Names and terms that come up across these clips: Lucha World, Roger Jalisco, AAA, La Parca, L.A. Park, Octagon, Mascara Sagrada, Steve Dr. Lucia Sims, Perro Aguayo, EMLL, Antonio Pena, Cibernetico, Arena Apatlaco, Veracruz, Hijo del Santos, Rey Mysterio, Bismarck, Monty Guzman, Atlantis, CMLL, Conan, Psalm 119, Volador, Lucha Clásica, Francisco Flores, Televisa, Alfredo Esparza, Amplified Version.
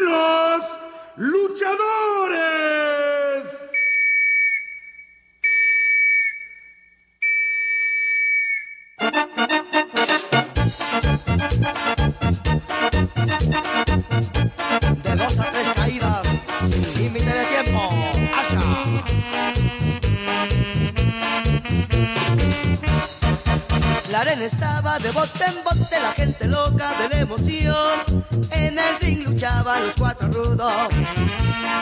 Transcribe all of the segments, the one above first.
Los luchadores. De 2 a 3 caídas, sin límite de tiempo. La arena estaba de bote en bote, la gente loca de la emoción. En el ring luchaban los 4 rudos,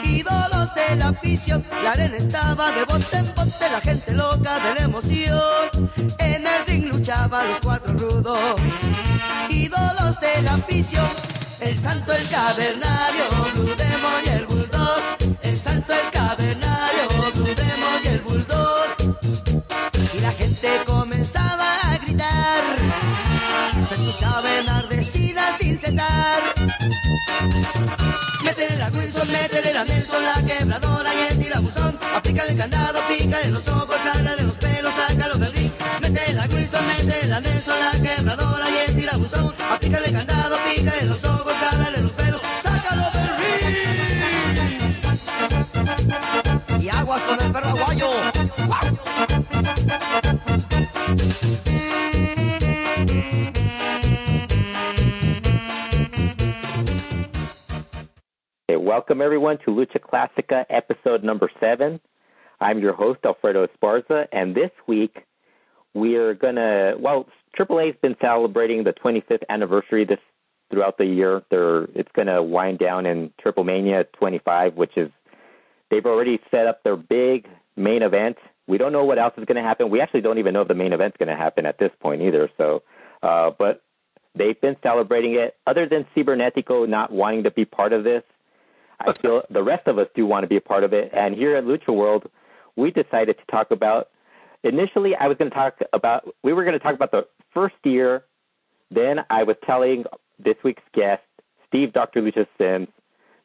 ídolos de la afición. La arena estaba de bote en bote, la gente loca de la emoción. En el ring luchaban los 4 rudos, ídolos de la afición. El santo, el cavernario, Blue Demon y el Bulldog. El santo, el cavernario, Blue Demon y el Bulldog. Y la gente comenzaba a gritar, se escuchaba enardecida sin cesar. Métele la Wilson, métele la Nelson, la quebradora y el tirabuzón. Aplícale el candado, pícale los ojos, sácale los pelos, sácalo del ring. Métele la Wilson, métele la Nelson, la quebradora y el tirabuzón. Aplícale el candado, pícale los ojos, sácale los pelos, sácalo del ring. Y aguas con el perro aguayo. ¡Wow! Welcome, everyone, to Lucha Clásica, episode number 7. I'm your host, Alfredo Esparza, and this week we're going to, well, AAA's been celebrating the 25th anniversary throughout the year. It's going to wind down in Triple Mania 25, which is, they've already set up their big main event. We don't know what else is going to happen. We actually don't even know if the main event's going to happen at this point either. So, but they've been celebrating it. Other than Cibernetico not wanting to be part of this, I feel the rest of us do want to be a part of it. And here at Lucha World, we decided to talk about, initially I was going to talk about, we were going to talk about the first year. Then I was telling this week's guest, Steve Dr. Lucia Sims,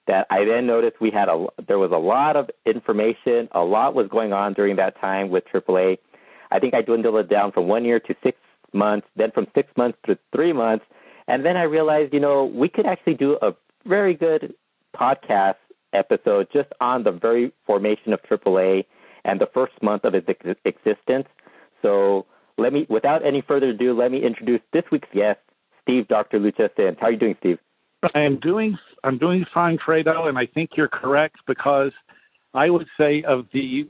that I then noticed we had there was a lot of information, a lot was going on during that time with AAA. I think I dwindled it down from 1 year to 6 months, then from 6 months to 3 months. And then I realized, you know, we could actually do a very good podcast episode just on the very formation of AAA and the first month of its existence. So without any further ado, let me introduce this week's guest, Steve Dr. Lucia Sims. How are you doing, Steve? I'm doing fine, Fredo, and I think you're correct, because I would say if you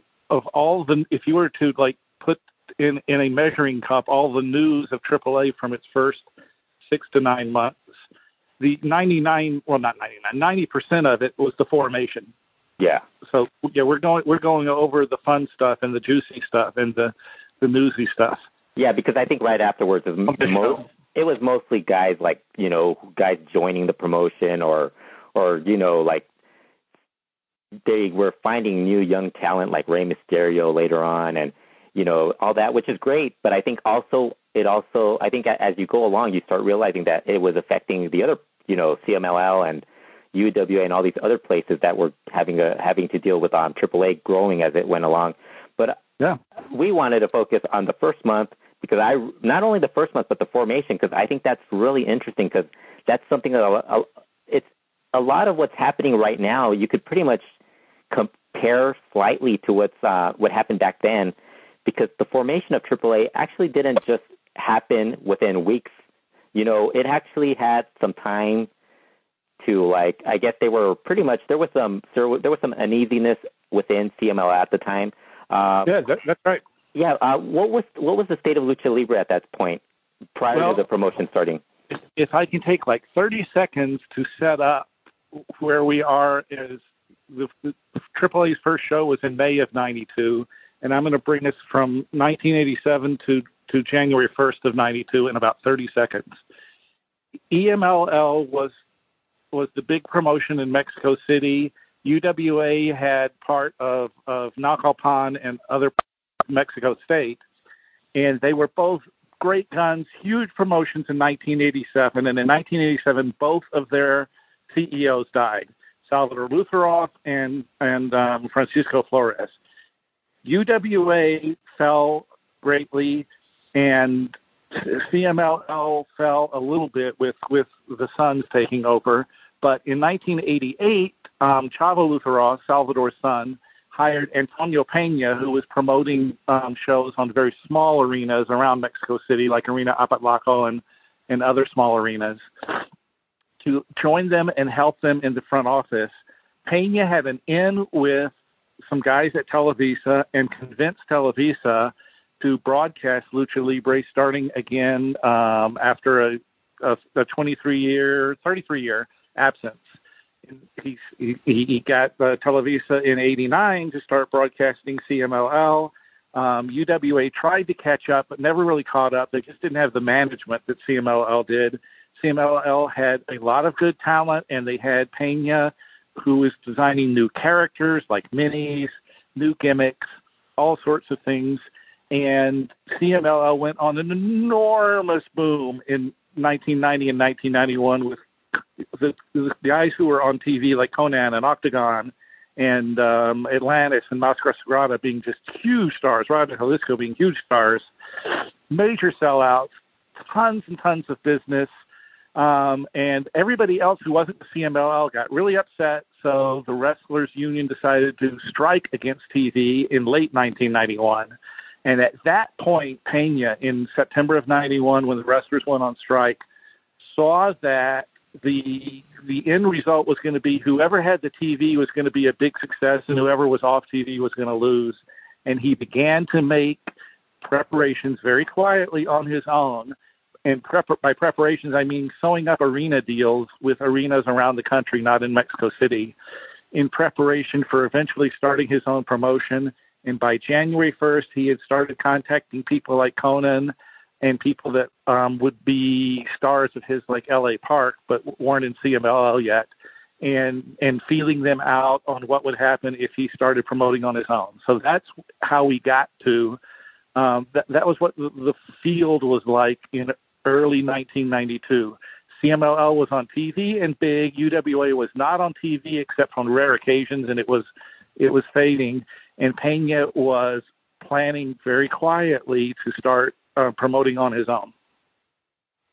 were to like put in a measuring cup all the news of AAA from its first 6 to 9 months, the 90% of it was the formation. Yeah. So yeah, we're going over the fun stuff and the juicy stuff and the newsy stuff. Yeah, because I think right afterwards is it was mostly guys like, you know, guys joining the promotion or you know, like they were finding new young talent like Rey Mysterio later on and, you know, all that, which is great. But I think I think as you go along, you start realizing that it was affecting the other, you know, CMLL and UWA and all these other places that were having to deal with AAA growing as it went along. But yeah, we wanted to focus on the first month, because not only the first month, but the formation, because I think that's really interesting, because that's something that it's a lot of what's happening right now. You could pretty much compare slightly to what happened back then, because the formation of AAA actually didn't just happen within weeks. You know, it actually had some time to, like, I guess they were pretty much, there was some uneasiness within CMLL at the time. Yeah, that's right. Yeah, what was the state of Lucha Libre at that point prior to the promotion starting? If I can take like 30 seconds to set up where we are, is the AAA's first show was in May of '92, and I'm going to bring us from 1987 to January 1st of '92 in about 30 seconds. EMLL was the big promotion in Mexico City. UWA had part of Naucalpan and other Mexico State, and they were both great guns, huge promotions in 1987, and in 1987 both of their CEOs died, Salvador Lutteroth and Francisco Flores. UWA fell greatly, and CMLL fell a little bit with the Suns taking over, But in 1988, Chavo Lutteroth, Salvador's son, hired Antonio Pena, who was promoting shows on very small arenas around Mexico City, like Arena Apatlaco and other small arenas, to join them and help them in the front office. Pena had an in with some guys at Televisa and convinced Televisa to broadcast Lucha Libre starting again after a 33-year absence. He got Televisa in 1989 to start broadcasting CMLL. UWA tried to catch up, but never really caught up. They just didn't have the management that CMLL did. CMLL had a lot of good talent, and they had Pena, who was designing new characters like minis, new gimmicks, all sorts of things. And CMLL went on an enormous boom in 1990 and 1991 with the guys who were on TV like Conan and Octagon and Atlantis and Mascara Sagrada being just huge stars, Roger Jalisco being huge stars, major sellouts, tons and tons of business. And everybody else who wasn't the CMLL got really upset, so the Wrestlers Union decided to strike against TV in late 1991. And at that point, Pena, in September of 91, when the wrestlers went on strike, saw that the end result was going to be whoever had the TV was going to be a big success, and whoever was off TV was going to lose. And he began to make preparations very quietly on his own. And by preparations, I mean sewing up arena deals with arenas around the country, not in Mexico City, in preparation for eventually starting his own promotion. And by January 1st, he had started contacting people like Conan and people that would be stars of his, like L.A. Park, but weren't in CMLL yet, and feeling them out on what would happen if he started promoting on his own. So that's how we got to that was what the field was like in early 1992. CMLL was on TV and big. UWA was not on TV except on rare occasions, and it was fading. And Pena was planning very quietly to start promoting on his own.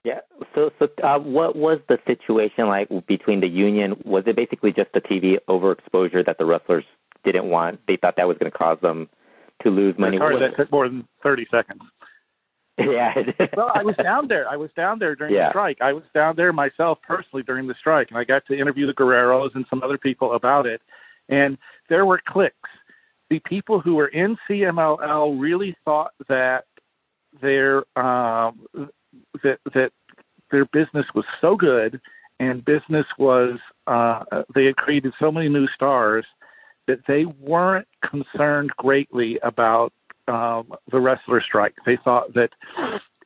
Yeah. So what was the situation like between the union? Was it basically just the TV overexposure that the wrestlers didn't want? They thought that was going to cause them to lose money. Sorry, that took more than 30 seconds. Yeah. Well, I was down there. During the strike. I was down there myself personally during the strike, and I got to interview the Guerreros and some other people about it. And there were cliques. The people who were in CMLL really thought that their business was so good, and business was they had created so many new stars that they weren't concerned greatly about the wrestler strike. They thought that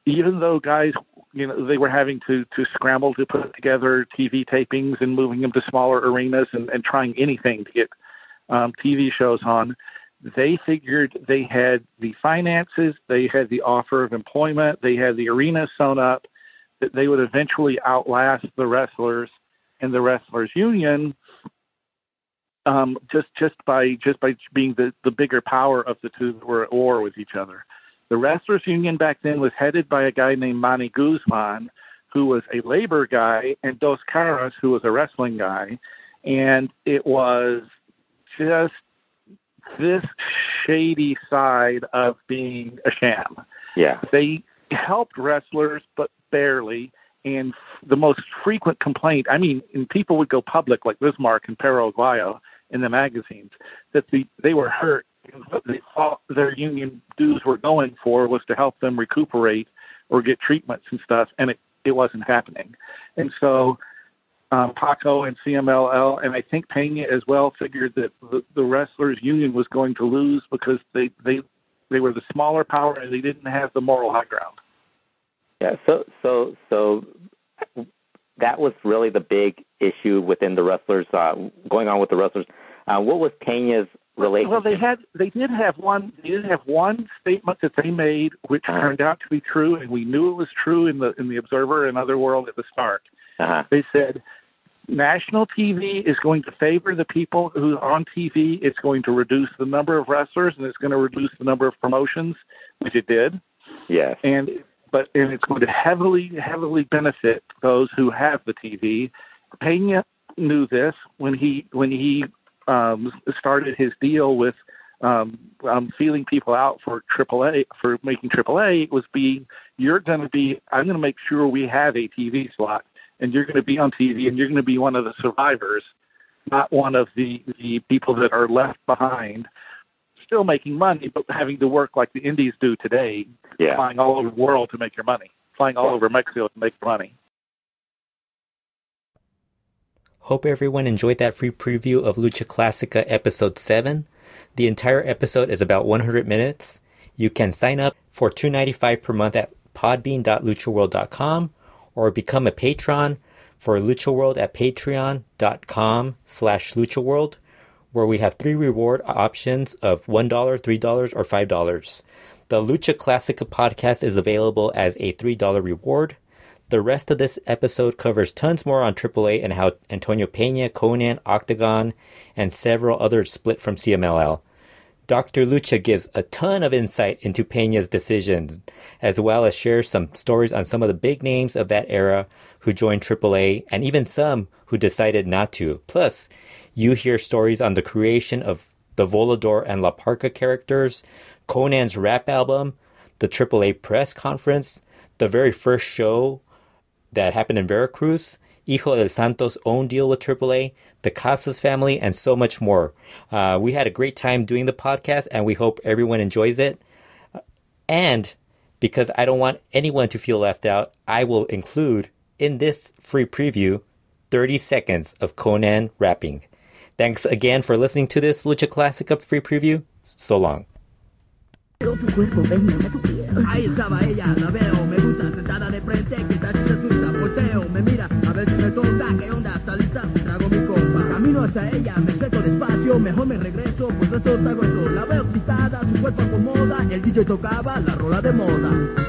even though guys, they were having to scramble to put together TV tapings and moving them to smaller arenas and trying anything to get TV shows on, they figured they had the finances, they had the offer of employment, they had the arena sewn up, that they would eventually outlast the wrestlers and the wrestlers union just by being the bigger power of the two that were at war with each other. The wrestlers union back then was headed by a guy named Monty Guzman, who was a labor guy, and Dos Caras, who was a wrestling guy. And it was just this shady side of being a sham. Yeah. They helped wrestlers, but barely. And the most frequent complaint, and people would go public like Bismarck and Perro Aguayo in the magazines, that they were hurt. What they thought their union dues were going for was to help them recuperate or get treatments and stuff, and it wasn't happening. And so Paco and CMLL, and I think Pena as well, figured that the wrestlers union was going to lose because they were the smaller power and they didn't have the moral high ground. Yeah, so that was really the big issue within the wrestlers, going on with the wrestlers. What was Pena's relationship? Well, they did have one statement that they made, which turned out to be true, and we knew it was true in the Observer and Otherworld at the start. Uh-huh. They said, national TV is going to favor the people who are on TV. It's going to reduce the number of wrestlers, and it's going to reduce the number of promotions, which it did. Yes. And it's going to heavily benefit those who have the TV. Pena knew this when he started his deal with feeling people out for AAA, for making AAA, was being, I'm going to make sure we have a TV slot, and you're going to be on TV, and you're going to be one of the survivors, not one of the people that are left behind, still making money, but having to work like the indies do today, flying all over the world to make your money, flying all over Mexico to make money. Hope everyone enjoyed that free preview of Lucha Clásica Episode 7. The entire episode is about 100 minutes. You can sign up for $2.95 per month at podbean.luchaworld.com or become a patron for Lucha World at patreon.com/luchaworld, where we have three reward options of $1, $3, or $5. The Lucha Clásica podcast is available as a $3 reward. The rest of this episode covers tons more on AAA and how Antonio Pena, Conan, Octagon, and several others split from CMLL. Dr. Lucha gives a ton of insight into Pena's decisions, as well as shares some stories on some of the big names of that era who joined AAA, and even some who decided not to. Plus, you hear stories on the creation of the Volador and La Parca characters, Conan's rap album, the AAA press conference, the very first show that happened in Veracruz, Hijo del Santos' own deal with AAA, the Casas family, and so much more. We had a great time doing the podcast, and we hope everyone enjoys it. And because I don't want anyone to feel left out, I will include in this free preview 30 seconds of Conan rapping. Thanks again for listening to this Lucha Clásica free preview. So long. Ahí estaba ella, la veo, me gusta, sentada de frente, quizás se asusta, volteo, me mira, a ver si me tonta, ¿qué onda? Hasta lista, trago mi copa, camino hasta ella, me seco despacio, mejor me regreso, pues esto está grueso, la veo excitada, su cuerpo acomoda, el DJ tocaba la rola de moda.